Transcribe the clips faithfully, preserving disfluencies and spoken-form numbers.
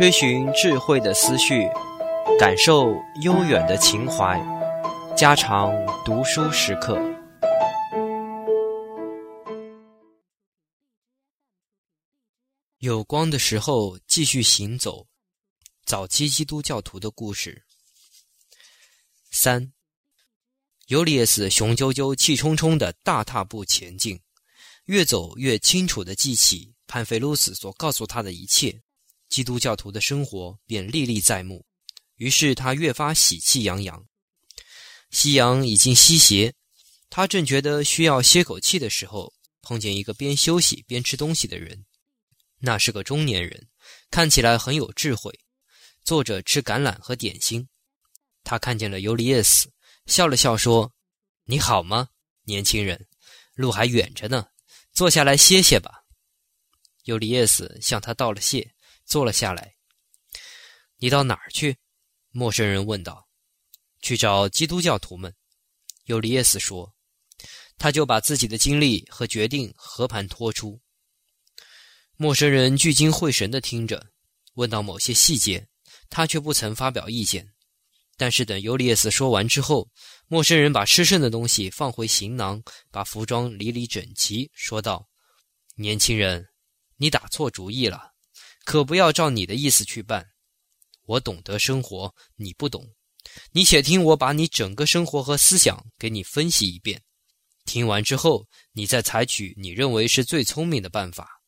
追寻智慧的思绪，感受悠远的情怀，家常读书时刻。有光的时候继续行走，早期基督教徒的故事。三，尤里斯雄赳赳气冲冲地大踏步前进，越走越清楚地记起潘菲鲁斯所告诉他的一切，基督教徒的生活便历历在目，于是他越发喜气洋洋。夕阳已经西斜，他正觉得需要歇口气的时候，碰见一个边休息边吃东西的人。那是个中年人，看起来很有智慧，坐着吃橄榄和点心。他看见了尤利耶斯，笑了笑说：“你好吗，年轻人？路还远着呢，坐下来歇歇吧。”尤利耶斯向他道了谢，坐了下来。“你到哪儿去？”陌生人问道。“去找基督教徒们。”尤利耶斯说。他就把自己的经历和决定和盘托出。陌生人聚精会神地听着，问到某些细节，他却不曾发表意见。但是等尤利耶斯说完之后，陌生人把吃剩的东西放回行囊，把服装理理整齐，说道：“年轻人，你打错主意了，可不要照你的意思去办。我懂得生活，你不懂。你且听我把你整个生活和思想给你分析一遍，听完之后，你再采取你认为是最聪明的办法。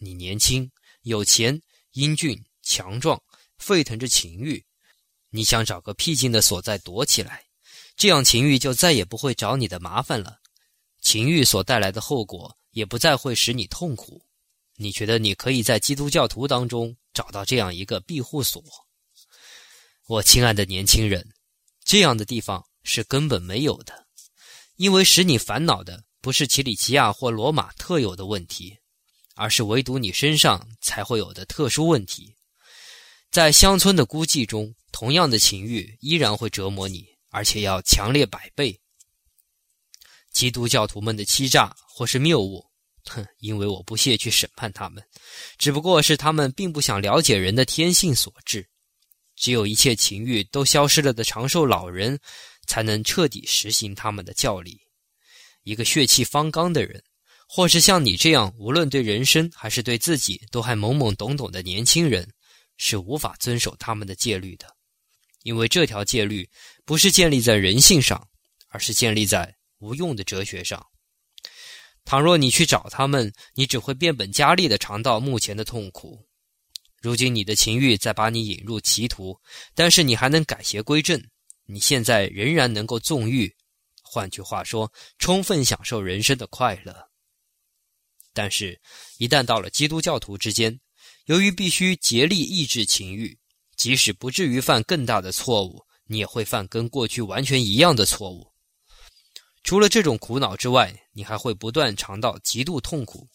你年轻、有钱、英俊、强壮，沸腾着情欲。你想找个僻静的所在躲起来，这样情欲就再也不会找你的麻烦了。情欲所带来的后果也不再会使你痛苦。你觉得你可以在基督教徒当中找到这样一个庇护所。我亲爱的年轻人，这样的地方是根本没有的，因为使你烦恼的不是奇里奇亚或罗马特有的问题，而是唯独你身上才会有的特殊问题。在乡村的孤寂中，同样的情欲依然会折磨你，而且要强烈百倍。基督教徒们的欺诈或是谬误，哼，因为我不屑去审判他们，只不过是他们并不想了解人的天性所致。只有一切情欲都消失了的长寿老人，才能彻底实行他们的教理。一个血气方刚的人，或是像你这样无论对人生还是对自己都还懵懵懂懂的年轻人，是无法遵守他们的戒律的，因为这条戒律不是建立在人性上，而是建立在无用的哲学上。倘若你去找他们，你只会变本加厉地尝到目前的痛苦。如今你的情欲再把你引入歧途，但是你还能改邪归正，你现在仍然能够纵欲，换句话说，充分享受人生的快乐。但是一旦到了基督教徒之间，由于必须竭力抑制情欲，即使不至于犯更大的错误，你也会犯跟过去完全一样的错误。除了这种苦恼之外，你还会不断尝到极度痛苦，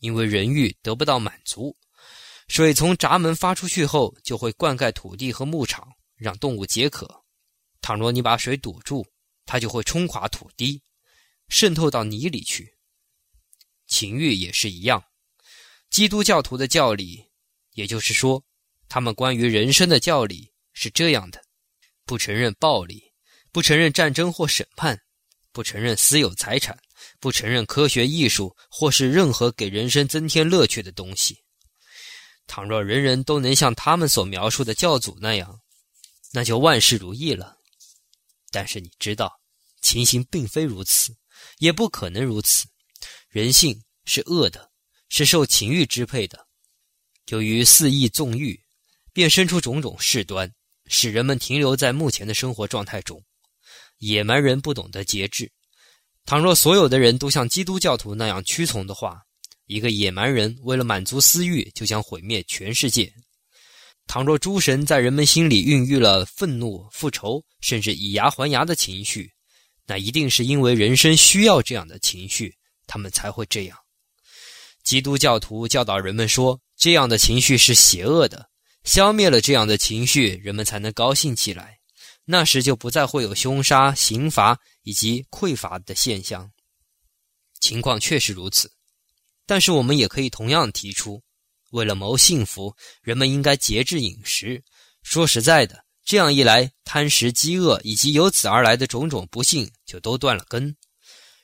因为人欲得不到满足。水从闸门发出去后，就会灌溉土地和牧场，让动物解渴。倘若你把水堵住，它就会冲垮土地，渗透到泥里去。情欲也是一样，基督教徒的教理，也就是说，他们关于人生的教理是这样的：不承认暴力，不承认战争或审判，不承认私有财产，不承认科学艺术或是任何给人生增添乐趣的东西。倘若人人都能像他们所描述的教祖那样，那就万事如意了。但是你知道，情形并非如此，也不可能如此。人性是恶的，是受情欲支配的。由于肆意纵欲，便生出种种事端，使人们停留在目前的生活状态中。野蛮人不懂得节制，倘若所有的人都像基督教徒那样屈从的话，一个野蛮人为了满足私欲，就将毁灭全世界。倘若诸神在人们心里孕育了愤怒、复仇，甚至以牙还牙的情绪，那一定是因为人生需要这样的情绪，他们才会这样。基督教徒教导人们说，这样的情绪是邪恶的，消灭了这样的情绪，人们才能高兴起来。那时就不再会有凶杀、刑罚以及匮乏的现象。情况确实如此，但是我们也可以同样提出，为了谋幸福，人们应该节制饮食。说实在的，这样一来，贪食、饥饿以及由此而来的种种不幸就都断了根。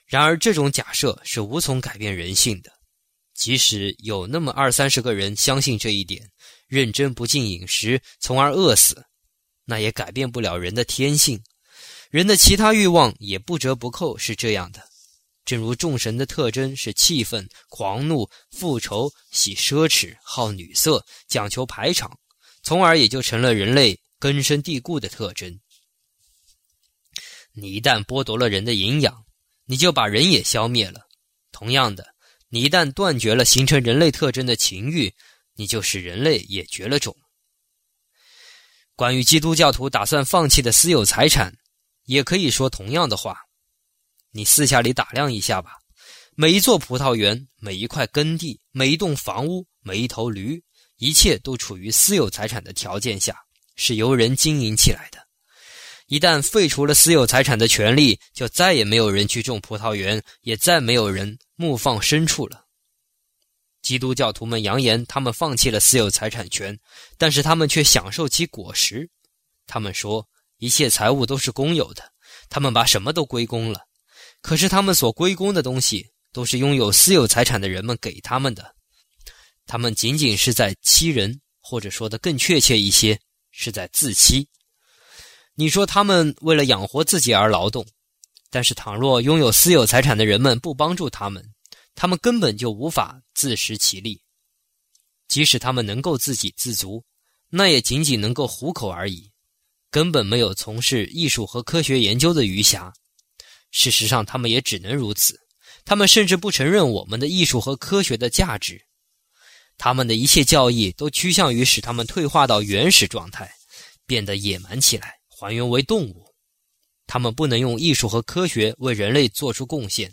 然而这种假设是无从改变人性的。即使有那么二三十个人相信这一点，认真不进饮食，从而饿死，那也改变不了人的天性。人的其他欲望也不折不扣是这样的。正如众神的特征是气愤、狂怒、复仇、喜奢侈、好女色、讲求排场，从而也就成了人类根深蒂固的特征。你一旦剥夺了人的营养，你就把人也消灭了。同样的，你一旦断绝了形成人类特征的情欲，你就使人类也绝了种。关于基督教徒打算放弃的私有财产，也可以说同样的话。你私下里打量一下吧，每一座葡萄园，每一块耕地，每一栋房屋，每一头驴，一切都处于私有财产的条件下，是由人经营起来的。一旦废除了私有财产的权利，就再也没有人去种葡萄园，也再没有人牧放牲畜了。基督教徒们扬言他们放弃了私有财产权，但是他们却享受其果实。他们说一切财物都是公有的，他们把什么都归公了。可是他们所归公的东西都是拥有私有财产的人们给他们的。他们仅仅是在欺人，或者说的更确切一些，是在自欺。你说他们为了养活自己而劳动，但是倘若拥有私有财产的人们不帮助他们，他们根本就无法自食其力。即使他们能够自给自足，那也仅仅能够糊口而已，根本没有从事艺术和科学研究的余暇。事实上他们也只能如此，他们甚至不承认我们的艺术和科学的价值。他们的一切教义都趋向于使他们退化到原始状态，变得野蛮起来，还原为动物。他们不能用艺术和科学为人类做出贡献，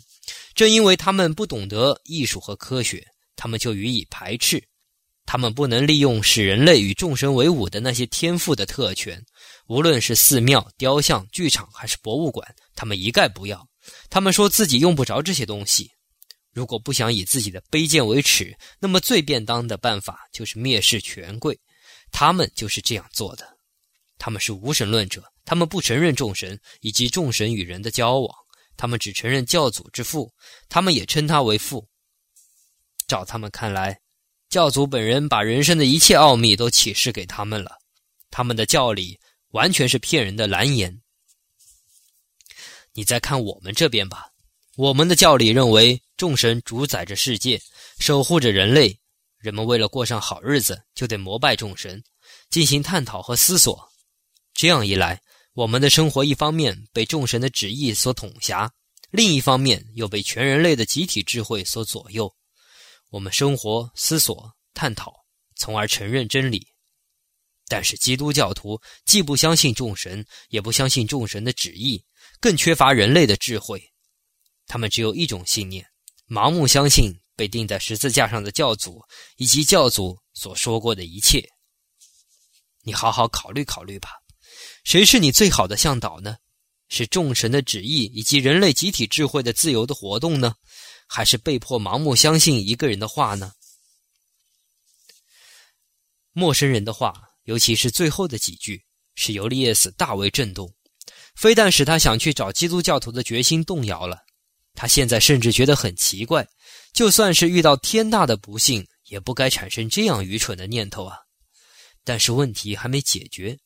正因为他们不懂得艺术和科学，他们就予以排斥。他们不能利用使人类与众神为伍的那些天赋的特权，无论是寺庙、雕像、剧场还是博物馆，他们一概不要。他们说自己用不着这些东西。如果不想以自己的卑贱为耻，那么最便当的办法就是蔑视权贵。他们就是这样做的。他们是无神论者，他们不承认众神以及众神与人的交往，他们只承认教祖之父，他们也称他为父。照他们看来，教祖本人把人生的一切奥秘都启示给他们了，他们的教理完全是骗人的蓝言。你再看我们这边吧，我们的教理认为众神主宰着世界，守护着人类，人们为了过上好日子，就得膜拜众神，进行探讨和思索。这样一来，我们的生活一方面被众神的旨意所统辖，另一方面又被全人类的集体智慧所左右。我们生活、思索、探讨，从而承认真理。但是基督教徒既不相信众神，也不相信众神的旨意，更缺乏人类的智慧。他们只有一种信念，盲目相信被钉在十字架上的教祖，以及教祖所说过的一切。你好好考虑考虑吧。谁是你最好的向导呢？是众神的旨意以及人类集体智慧的自由的活动呢？还是被迫盲目相信一个人的话呢？陌生人的话，尤其是最后的几句，使尤利叶斯大为震动，非但使他想去找基督教徒的决心动摇了，他现在甚至觉得很奇怪，就算是遇到天大的不幸，也不该产生这样愚蠢的念头啊。但是问题还没解决，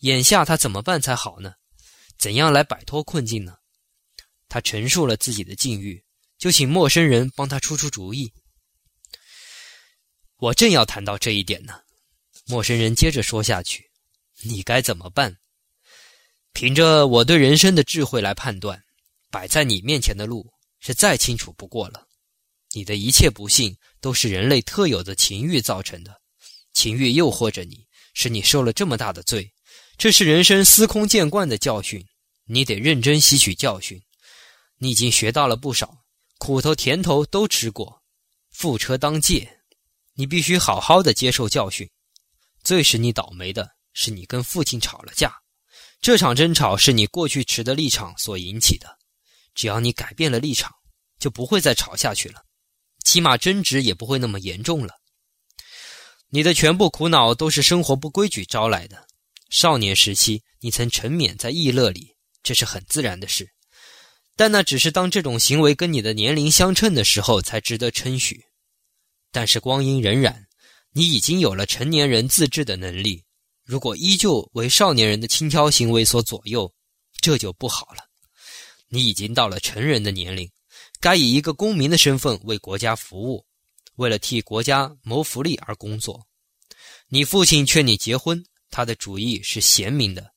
眼下他怎么办才好呢？怎样来摆脱困境呢？他陈述了自己的境遇，就请陌生人帮他出出主意。我正要谈到这一点呢，陌生人接着说下去，你该怎么办？凭着我对人生的智慧来判断，摆在你面前的路是再清楚不过了。你的一切不幸都是人类特有的情欲造成的，情欲诱惑着你，使你受了这么大的罪。这是人生司空见惯的教训，你得认真吸取教训。你已经学到了不少，苦头甜头都吃过，覆车当戒，你必须好好的接受教训。最使你倒霉的是你跟父亲吵了架，这场争吵是你过去持的立场所引起的。只要你改变了立场，就不会再吵下去了，起码争执也不会那么严重了。你的全部苦恼都是生活不规矩招来的。少年时期，你曾沉湎在逸乐里，这是很自然的事。但那只是当这种行为跟你的年龄相称的时候才值得称许。但是光阴荏苒，你已经有了成年人自制的能力，如果依旧为少年人的轻佻行为所左右，这就不好了。你已经到了成人的年龄，该以一个公民的身份为国家服务，为了替国家谋福利而工作。你父亲劝你结婚，他的主意是贤明的。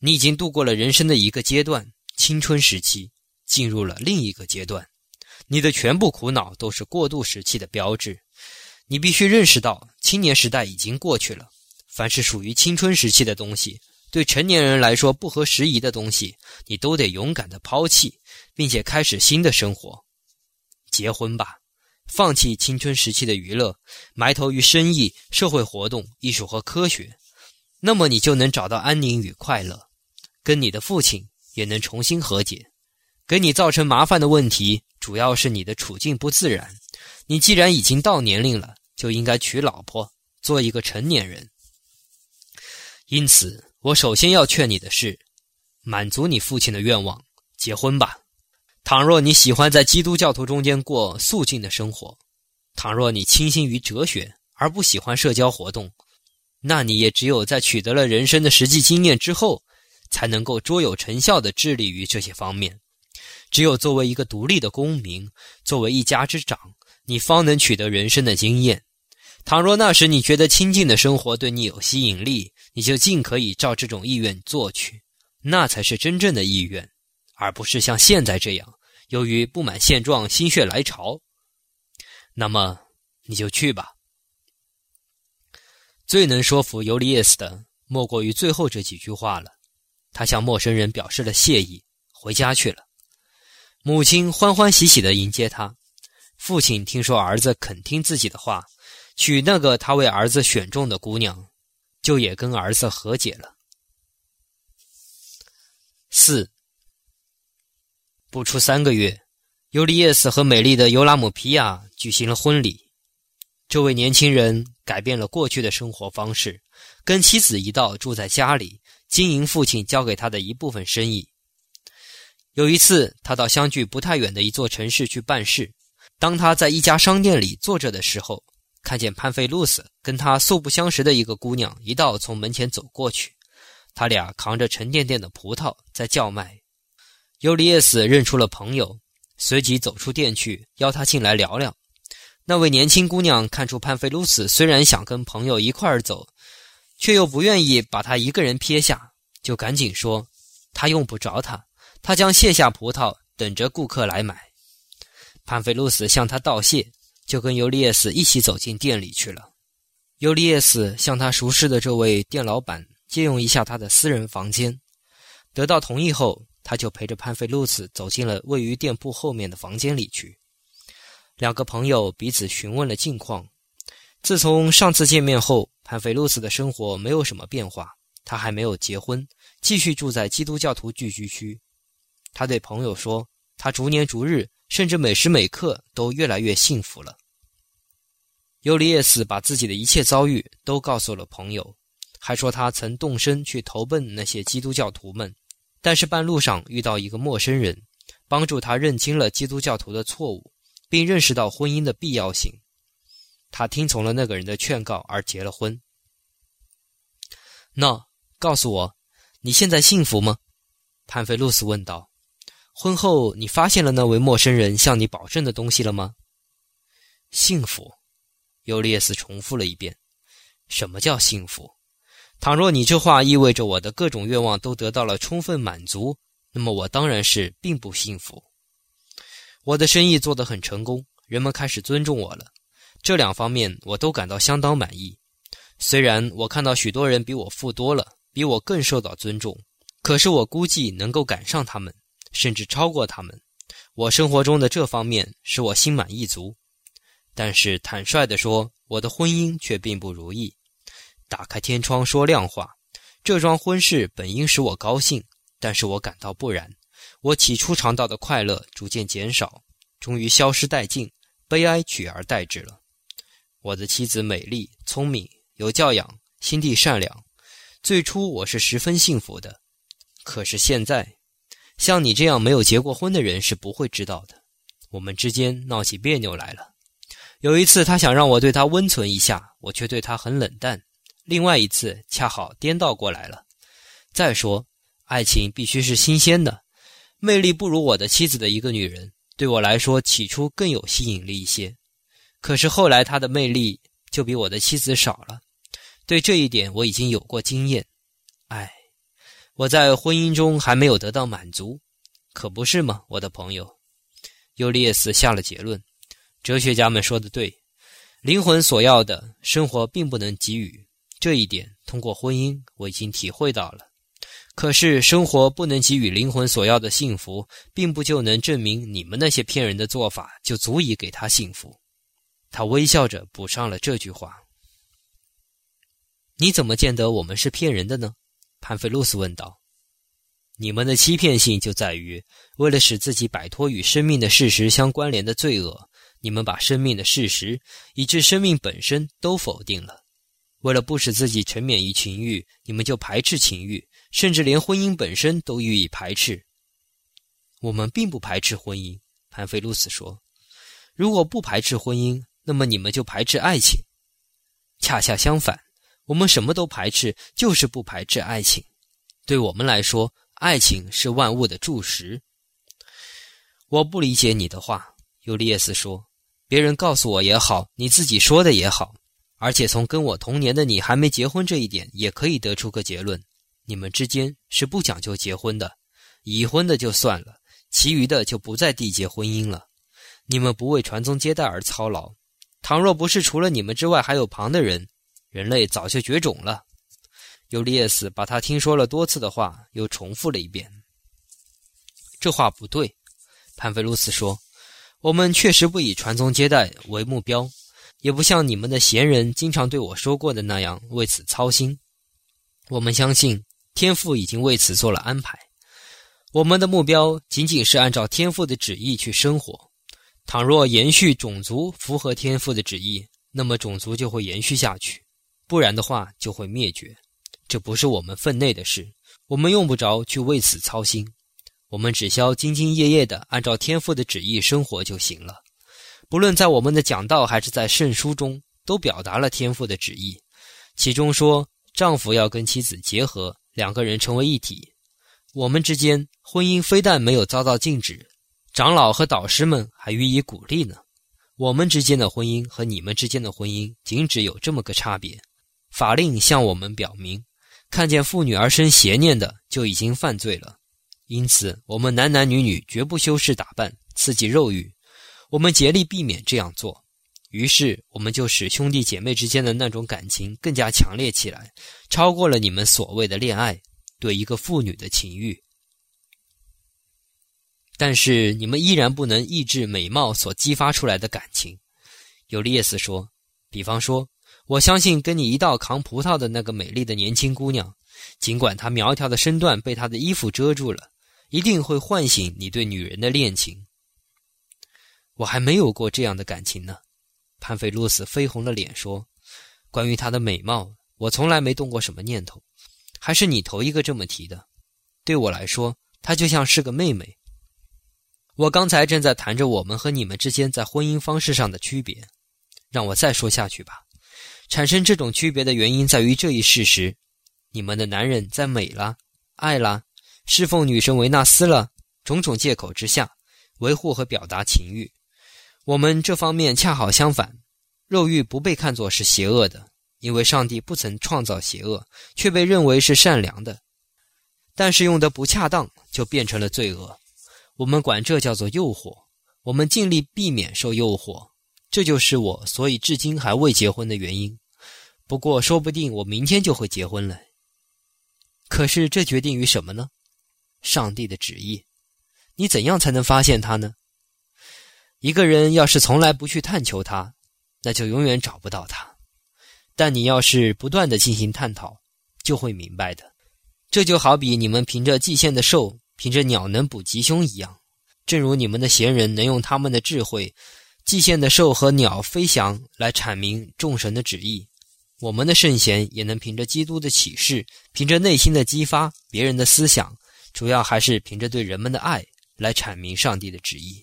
你已经度过了人生的一个阶段，青春时期，进入了另一个阶段。你的全部苦恼都是过渡时期的标志。你必须认识到，青年时代已经过去了。凡是属于青春时期的东西，对成年人来说不合时宜的东西，你都得勇敢地抛弃，并且开始新的生活。结婚吧，放弃青春时期的娱乐，埋头于生意、社会活动、艺术和科学，那么你就能找到安宁与快乐，跟你的父亲也能重新和解。给你造成麻烦的问题，主要是你的处境不自然。你既然已经到年龄了，就应该娶老婆，做一个成年人。因此，我首先要劝你的是，满足你父亲的愿望，结婚吧。倘若你喜欢在基督教徒中间过肃静的生活，倘若你倾心于哲学而不喜欢社交活动，那你也只有在取得了人生的实际经验之后，才能够卓有成效地致力于这些方面。只有作为一个独立的公民，作为一家之长，你方能取得人生的经验。倘若那时你觉得清静的生活对你有吸引力，你就尽可以照这种意愿做去，那才是真正的意愿，而不是像现在这样，由于不满现状心血来潮。那么你就去吧。最能说服尤利叶斯的莫过于最后这几句话了。他向陌生人表示了谢意，回家去了。母亲欢欢喜喜地迎接他。父亲听说儿子肯听自己的话，娶那个他为儿子选中的姑娘，就也跟儿子和解了。四，不出三个月，尤利叶斯和美丽的尤拉姆皮亚举行了婚礼。这位年轻人改变了过去的生活方式，跟妻子一道住在家里，经营父亲交给他的一部分生意。有一次，他到相距不太远的一座城市去办事。当他在一家商店里坐着的时候，看见潘菲路斯跟他素不相识的一个姑娘一道从门前走过去，他俩扛着沉甸甸的葡萄在叫卖。尤利叶斯认出了朋友，随即走出店去，邀他进来聊聊。那位年轻姑娘看出潘菲路斯虽然想跟朋友一块儿走，却又不愿意把他一个人撇下，就赶紧说，他用不着他，他将卸下葡萄，等着顾客来买。潘菲路斯向他道谢，就跟尤利叶斯一起走进店里去了。尤利叶斯向他熟识的这位店老板借用一下他的私人房间，得到同意后，他就陪着潘菲路斯走进了位于店铺后面的房间里去。两个朋友彼此询问了近况。自从上次见面后，潘菲路斯的生活没有什么变化，他还没有结婚，继续住在基督教徒聚居区。他对朋友说，他逐年逐日，甚至每时每刻都越来越幸福了。尤利叶斯把自己的一切遭遇都告诉了朋友，还说他曾动身去投奔那些基督教徒们，但是半路上遇到一个陌生人，帮助他认清了基督教徒的错误，并认识到婚姻的必要性。他听从了那个人的劝告而结了婚。那，告诉我，你现在幸福吗？潘菲路斯问道。婚后你发现了那位陌生人向你保证的东西了吗？幸福，尤利叶斯重复了一遍。什么叫幸福？倘若你这话意味着我的各种愿望都得到了充分满足，那么我当然是并不幸福。我的生意做得很成功，人们开始尊重我了，这两方面我都感到相当满意。虽然我看到许多人比我富多了，比我更受到尊重，可是我估计能够赶上他们，甚至超过他们。我生活中的这方面使我心满意足。但是坦率地说，我的婚姻却并不如意。打开天窗说亮话，这桩婚事本应使我高兴，但是我感到不然。我起初尝到的快乐逐渐减少，终于消失殆尽，悲哀取而代之了。我的妻子美丽、聪明、有教养、心地善良。最初我是十分幸福的，可是现在，像你这样没有结过婚的人是不会知道的。我们之间闹起别扭来了。有一次他想让我对他温存一下，我却对他很冷淡。另外一次恰好颠倒过来了。再说，爱情必须是新鲜的。魅力不如我的妻子的一个女人，对我来说起初更有吸引力一些。可是后来她的魅力就比我的妻子少了。对这一点我已经有过经验。唉，我在婚姻中还没有得到满足，可不是吗，我的朋友？尤利叶斯下了结论。哲学家们说的对，灵魂所要的，生活并不能给予。这一点通过婚姻我已经体会到了。可是生活不能给予灵魂所要的幸福，并不就能证明你们那些骗人的做法就足以给他幸福。他微笑着补上了这句话。你怎么见得我们是骗人的呢？潘菲洛斯问道。你们的欺骗性就在于，为了使自己摆脱与生命的事实相关联的罪恶，你们把生命的事实，以致生命本身都否定了。为了不使自己沉湎于情欲，你们就排斥情欲，甚至连婚姻本身都予以排斥。我们并不排斥婚姻，潘菲路斯说。如果不排斥婚姻，那么你们就排斥爱情。恰恰相反，我们什么都排斥，就是不排斥爱情。对我们来说，爱情是万物的注食。我不理解你的话，尤利叶斯说。别人告诉我也好，你自己说的也好，而且从跟我同年的你还没结婚这一点也可以得出个结论，你们之间是不讲究结婚的，已婚的就算了，其余的就不再缔结婚姻了。你们不为传宗接代而操劳，倘若不是除了你们之外还有旁的人，人类早就绝种了。尤利叶斯把他听说了多次的话又重复了一遍。这话不对，潘菲路斯说，我们确实不以传宗接代为目标，也不像你们的贤人经常对我说过的那样为此操心。我们相信天父已经为此做了安排。我们的目标仅仅是按照天父的旨意去生活。倘若延续种族符合天父的旨意，那么种族就会延续下去，不然的话就会灭绝。这不是我们分内的事，我们用不着去为此操心。我们只需兢兢业业地按照天父的旨意生活就行了。不论在我们的讲道还是在圣书中，都表达了天父的旨意。其中说，丈夫要跟妻子结合，两个人成为一体。我们之间，婚姻非但没有遭到禁止，长老和导师们还予以鼓励呢。我们之间的婚姻和你们之间的婚姻仅只有这么个差别。法令向我们表明，看见妇女而生邪念的，就已经犯罪了。因此我们男男女女绝不修饰打扮刺激肉欲，我们竭力避免这样做。于是我们就使兄弟姐妹之间的那种感情更加强烈起来，超过了你们所谓的恋爱，对一个妇女的情欲。但是你们依然不能抑制美貌所激发出来的感情，尤利叶斯说。比方说，我相信跟你一道扛葡萄的那个美丽的年轻姑娘，尽管她苗条的身段被她的衣服遮住了，一定会唤醒你对女人的恋情。我还没有过这样的感情呢，潘菲洛斯绯红了脸说。关于她的美貌，我从来没动过什么念头，还是你头一个这么提的。对我来说，她就像是个妹妹。我刚才正在谈着我们和你们之间在婚姻方式上的区别，让我再说下去吧。产生这种区别的原因在于这一事实，你们的男人在美啦、爱啦、侍奉女神维纳斯了种种借口之下，维护和表达情欲。我们这方面恰好相反，肉欲不被看作是邪恶的，因为上帝不曾创造邪恶，却被认为是善良的。但是用得不恰当，就变成了罪恶。我们管这叫做诱惑，我们尽力避免受诱惑。这就是我所以至今还未结婚的原因。不过说不定我明天就会结婚了。可是这决定于什么呢？上帝的旨意。你怎样才能发现它呢？一个人要是从来不去探求它，那就永远找不到它。但你要是不断地进行探讨，就会明白的。这就好比你们凭着蓟县的兽，凭着鸟能捕吉凶一样。正如你们的贤人能用他们的智慧祭献的兽和鸟飞翔来阐明众神的旨意。我们的圣贤也能凭着基督的启示，凭着内心的激发别人的思想，主要还是凭着对人们的爱来阐明上帝的旨意。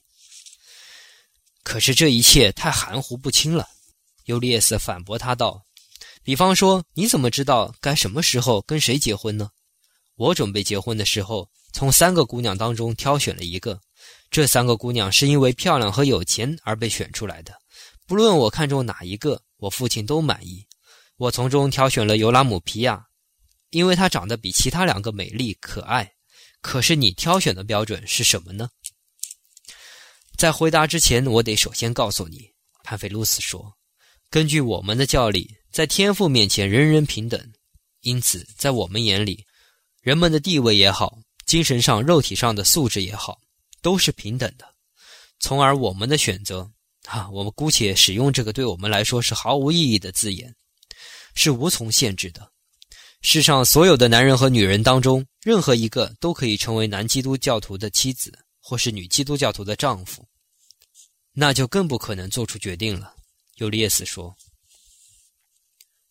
可是这一切太含糊不清了。尤利叶斯反驳他道，比方说，你怎么知道该什么时候跟谁结婚呢？我准备结婚的时候，从三个姑娘当中挑选了一个，这三个姑娘是因为漂亮和有钱而被选出来的，不论我看中哪一个，我父亲都满意。我从中挑选了尤拉姆皮亚，因为她长得比其他两个美丽可爱。可是你挑选的标准是什么呢？在回答之前，我得首先告诉你，潘菲卢斯说，根据我们的教理，在天父面前人人平等，因此在我们眼里，人们的地位也好，精神上肉体上的素质也好，都是平等的。从而我们的选择啊，我们姑且使用这个对我们来说是毫无意义的字眼，是无从限制的。世上所有的男人和女人当中，任何一个都可以成为男基督教徒的妻子，或是女基督教徒的丈夫，那就更不可能做出决定了。尤利叶斯说，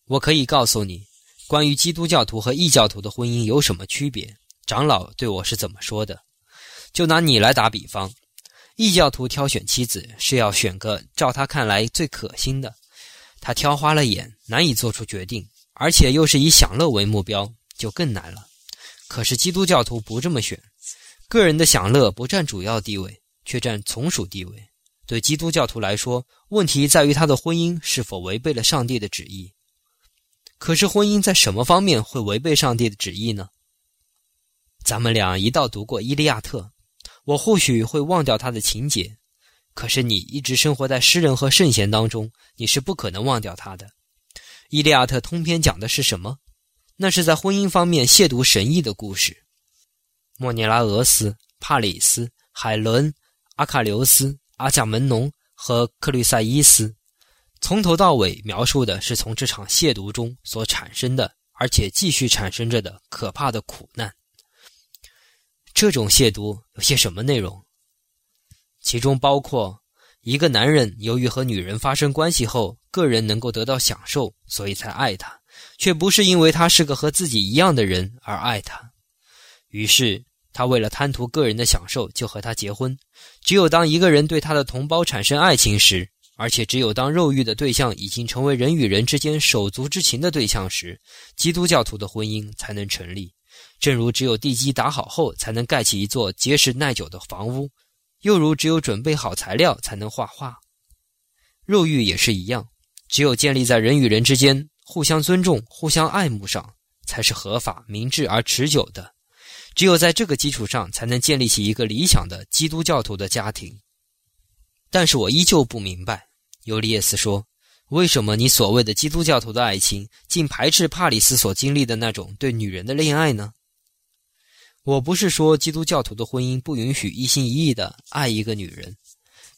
我可以告诉你，关于基督教徒和异教徒的婚姻有什么区别，长老对我是怎么说的。就拿你来打比方，异教徒挑选妻子是要选个照他看来最可心的，他挑花了眼，难以做出决定，而且又是以享乐为目标，就更难了。可是基督教徒不这么选，个人的享乐不占主要地位，却占从属地位。对基督教徒来说，问题在于他的婚姻是否违背了上帝的旨意。可是婚姻在什么方面会违背上帝的旨意呢？咱们俩一道读过《伊利亚特》，我或许会忘掉它的情节，可是你一直生活在诗人和圣贤当中，你是不可能忘掉它的。《伊利亚特》通篇讲的是什么？那是在婚姻方面亵渎神意的故事。莫涅拉俄斯、帕里斯、海伦、阿卡琉斯、阿伽门农和克律塞伊斯，从头到尾描述的是从这场亵渎中所产生的，而且继续产生着的可怕的苦难。这种亵渎有些什么内容？其中包括一个男人由于和女人发生关系后，个人能够得到享受，所以才爱她，却不是因为他是个和自己一样的人而爱她。于是他为了贪图个人的享受，就和她结婚。只有当一个人对他的同胞产生爱情时，而且只有当肉欲的对象已经成为人与人之间手足之情的对象时，基督教徒的婚姻才能成立。正如只有地基打好后才能盖起一座结实耐久的房屋，又如只有准备好材料才能画画。肉欲也是一样，只有建立在人与人之间互相尊重互相爱慕上，才是合法明智而持久的。只有在这个基础上，才能建立起一个理想的基督教徒的家庭。但是我依旧不明白，尤利叶斯说，为什么你所谓的基督教徒的爱情竟排斥帕里斯所经历的那种对女人的恋爱呢？我不是说基督教徒的婚姻不允许一心一意地爱一个女人，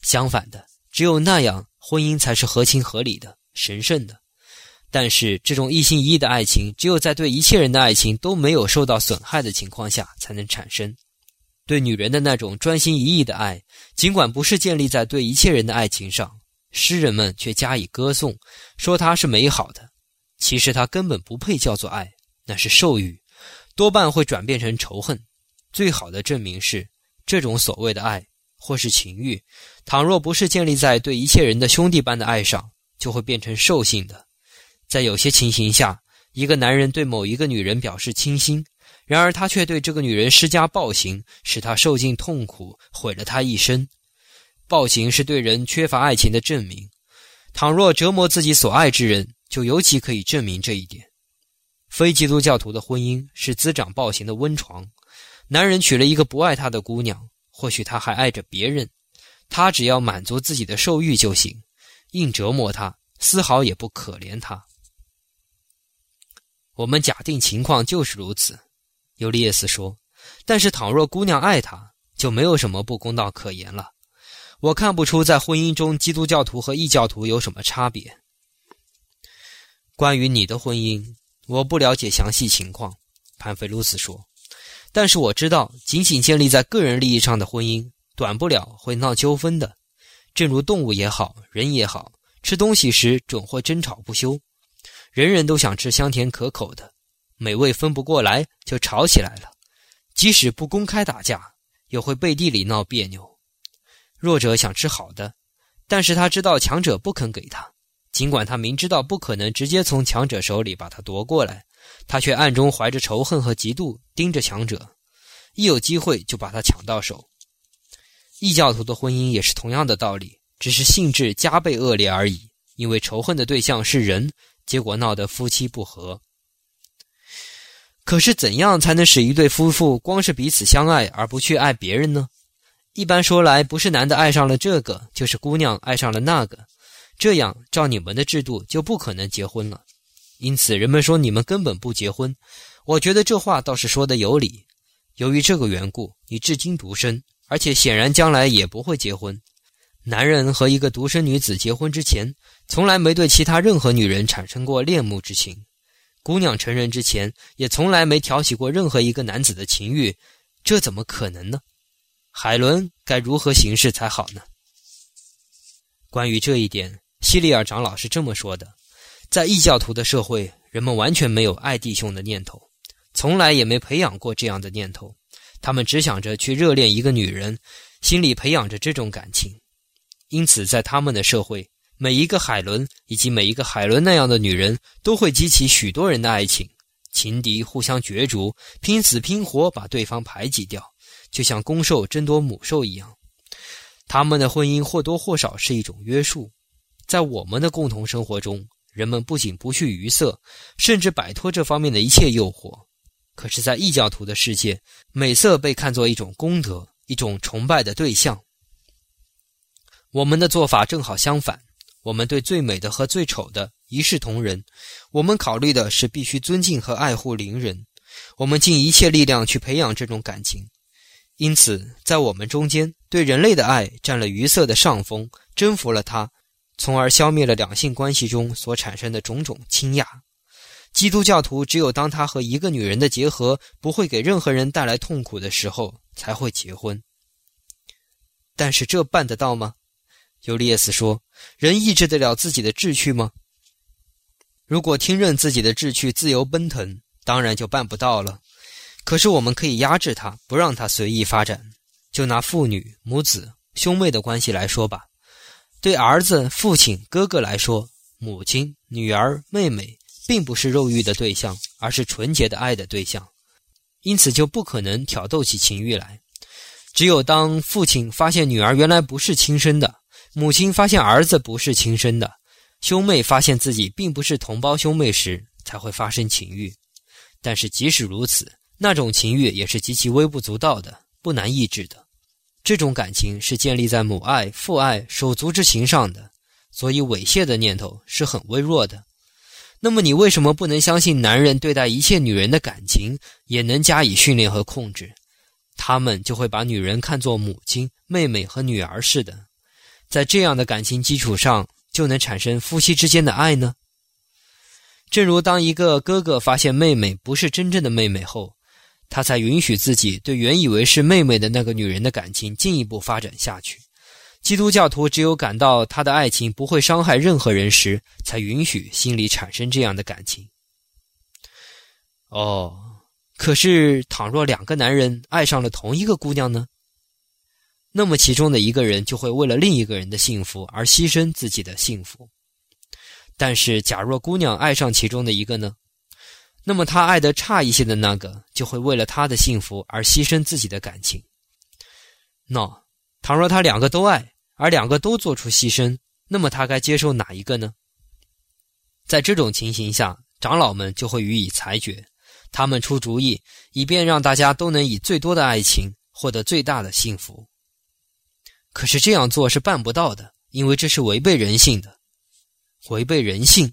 相反的，只有那样，婚姻才是合情合理的、神圣的。但是这种一心一意的爱情，只有在对一切人的爱情都没有受到损害的情况下才能产生。对女人的那种专心一意的爱，尽管不是建立在对一切人的爱情上，诗人们却加以歌颂，说它是美好的。其实它根本不配叫做爱，那是兽欲，多半会转变成仇恨。最好的证明是，这种所谓的爱或是情欲，倘若不是建立在对一切人的兄弟般的爱上，就会变成兽性的。在有些情形下，一个男人对某一个女人表示倾心，然而他却对这个女人施加暴行，使她受尽痛苦，毁了她一生。暴行是对人缺乏爱情的证明，倘若折磨自己所爱之人，就尤其可以证明这一点。非基督教徒的婚姻是滋长暴行的温床，男人娶了一个不爱他的姑娘，或许他还爱着别人，他只要满足自己的兽欲就行，硬折磨他，丝毫也不可怜他。我们假定情况就是如此，尤利叶斯说，但是倘若姑娘爱他，就没有什么不公道可言了。我看不出在婚姻中基督教徒和异教徒有什么差别。关于你的婚姻，我不了解详细情况，潘菲卢斯说，但是我知道，仅仅建立在个人利益上的婚姻，短不了会闹纠纷的。正如动物也好，人也好，吃东西时准会争吵不休，人人都想吃香甜可口的，美味分不过来就吵起来了。即使不公开打架，也会背地里闹别扭。弱者想吃好的，但是他知道强者不肯给他，尽管他明知道不可能直接从强者手里把他夺过来，他却暗中怀着仇恨和嫉妒盯着强者，一有机会就把他抢到手。异教徒的婚姻也是同样的道理，只是性质加倍恶劣而已，因为仇恨的对象是人，结果闹得夫妻不和。可是怎样才能使一对夫妇光是彼此相爱而不去爱别人呢？一般说来，不是男的爱上了这个，就是姑娘爱上了那个，这样照你们的制度就不可能结婚了。因此人们说你们根本不结婚，我觉得这话倒是说的有理。由于这个缘故，你至今独身，而且显然将来也不会结婚。男人和一个独身女子结婚之前，从来没对其他任何女人产生过恋慕之情，姑娘成人之前也从来没挑起过任何一个男子的情欲，这怎么可能呢？海伦该如何行事才好呢？关于这一点，希利尔长老是这么说的：在异教徒的社会，人们完全没有爱弟兄的念头，从来也没培养过这样的念头，他们只想着去热恋一个女人，心里培养着这种感情。因此在他们的社会，每一个海伦以及每一个海伦那样的女人都会激起许多人的爱情，情敌互相角逐，拼死拼活把对方排挤掉，就像公兽争夺母兽一样。他们的婚姻或多或少是一种约束。在我们的共同生活中，人们不仅不去愉色，甚至摆脱这方面的一切诱惑。可是在异教徒的世界，美色被看作一种功德，一种崇拜的对象。我们的做法正好相反，我们对最美的和最丑的一视同仁，我们考虑的是必须尊敬和爱护邻人，我们尽一切力量去培养这种感情。因此在我们中间，对人类的爱占了愉色的上风，征服了它，从而消灭了两性关系中所产生的种种倾轧。基督教徒只有当他和一个女人的结合不会给任何人带来痛苦的时候才会结婚。但是这办得到吗？尤利叶斯说，人抑制得了自己的志趣吗？如果听任自己的志趣自由奔腾，当然就办不到了。可是我们可以压制它，不让它随意发展。就拿父女、母子、兄妹的关系来说吧，对儿子、父亲、哥哥来说，母亲、女儿、妹妹并不是肉欲的对象，而是纯洁的爱的对象，因此就不可能挑逗起情欲来。只有当父亲发现女儿原来不是亲生的，母亲发现儿子不是亲生的，兄妹发现自己并不是同胞兄妹时，才会发生情欲。但是即使如此，那种情欲也是极其微不足道的，不难抑制的。这种感情是建立在母爱、父爱、手足之情上的，所以猥亵的念头是很微弱的。那么你为什么不能相信男人对待一切女人的感情也能加以训练和控制？他们就会把女人看作母亲、妹妹和女儿似的。在这样的感情基础上，就能产生夫妻之间的爱呢？正如当一个哥哥发现妹妹不是真正的妹妹后，他才允许自己对原以为是妹妹的那个女人的感情进一步发展下去。基督教徒只有感到他的爱情不会伤害任何人时，才允许心里产生这样的感情。哦，可是倘若两个男人爱上了同一个姑娘呢？那么其中的一个人就会为了另一个人的幸福而牺牲自己的幸福。但是假若姑娘爱上其中的一个呢？那么她爱得差一些的那个就会为了她的幸福而牺牲自己的感情。 No， 倘若她两个都爱，而两个都做出牺牲，那么她该接受哪一个呢？在这种情形下，长老们就会予以裁决，他们出主意，以便让大家都能以最多的爱情获得最大的幸福。可是这样做是办不到的，因为这是违背人性的。违背人性？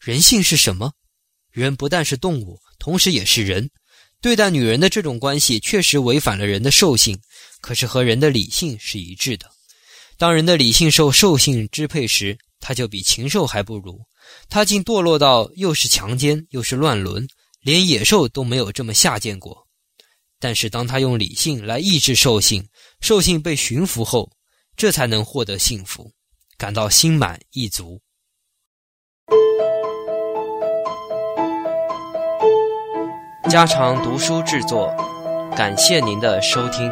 人性是什么？人不但是动物，同时也是人。对待女人的这种关系确实违反了人的兽性，可是和人的理性是一致的。当人的理性受兽性支配时，他就比禽兽还不如，他竟堕落到又是强奸又是乱伦，连野兽都没有这么下贱过。但是当他用理性来抑制兽性，兽性被驯服后，这才能获得幸福，感到心满意足。家常读书制作，感谢您的收听。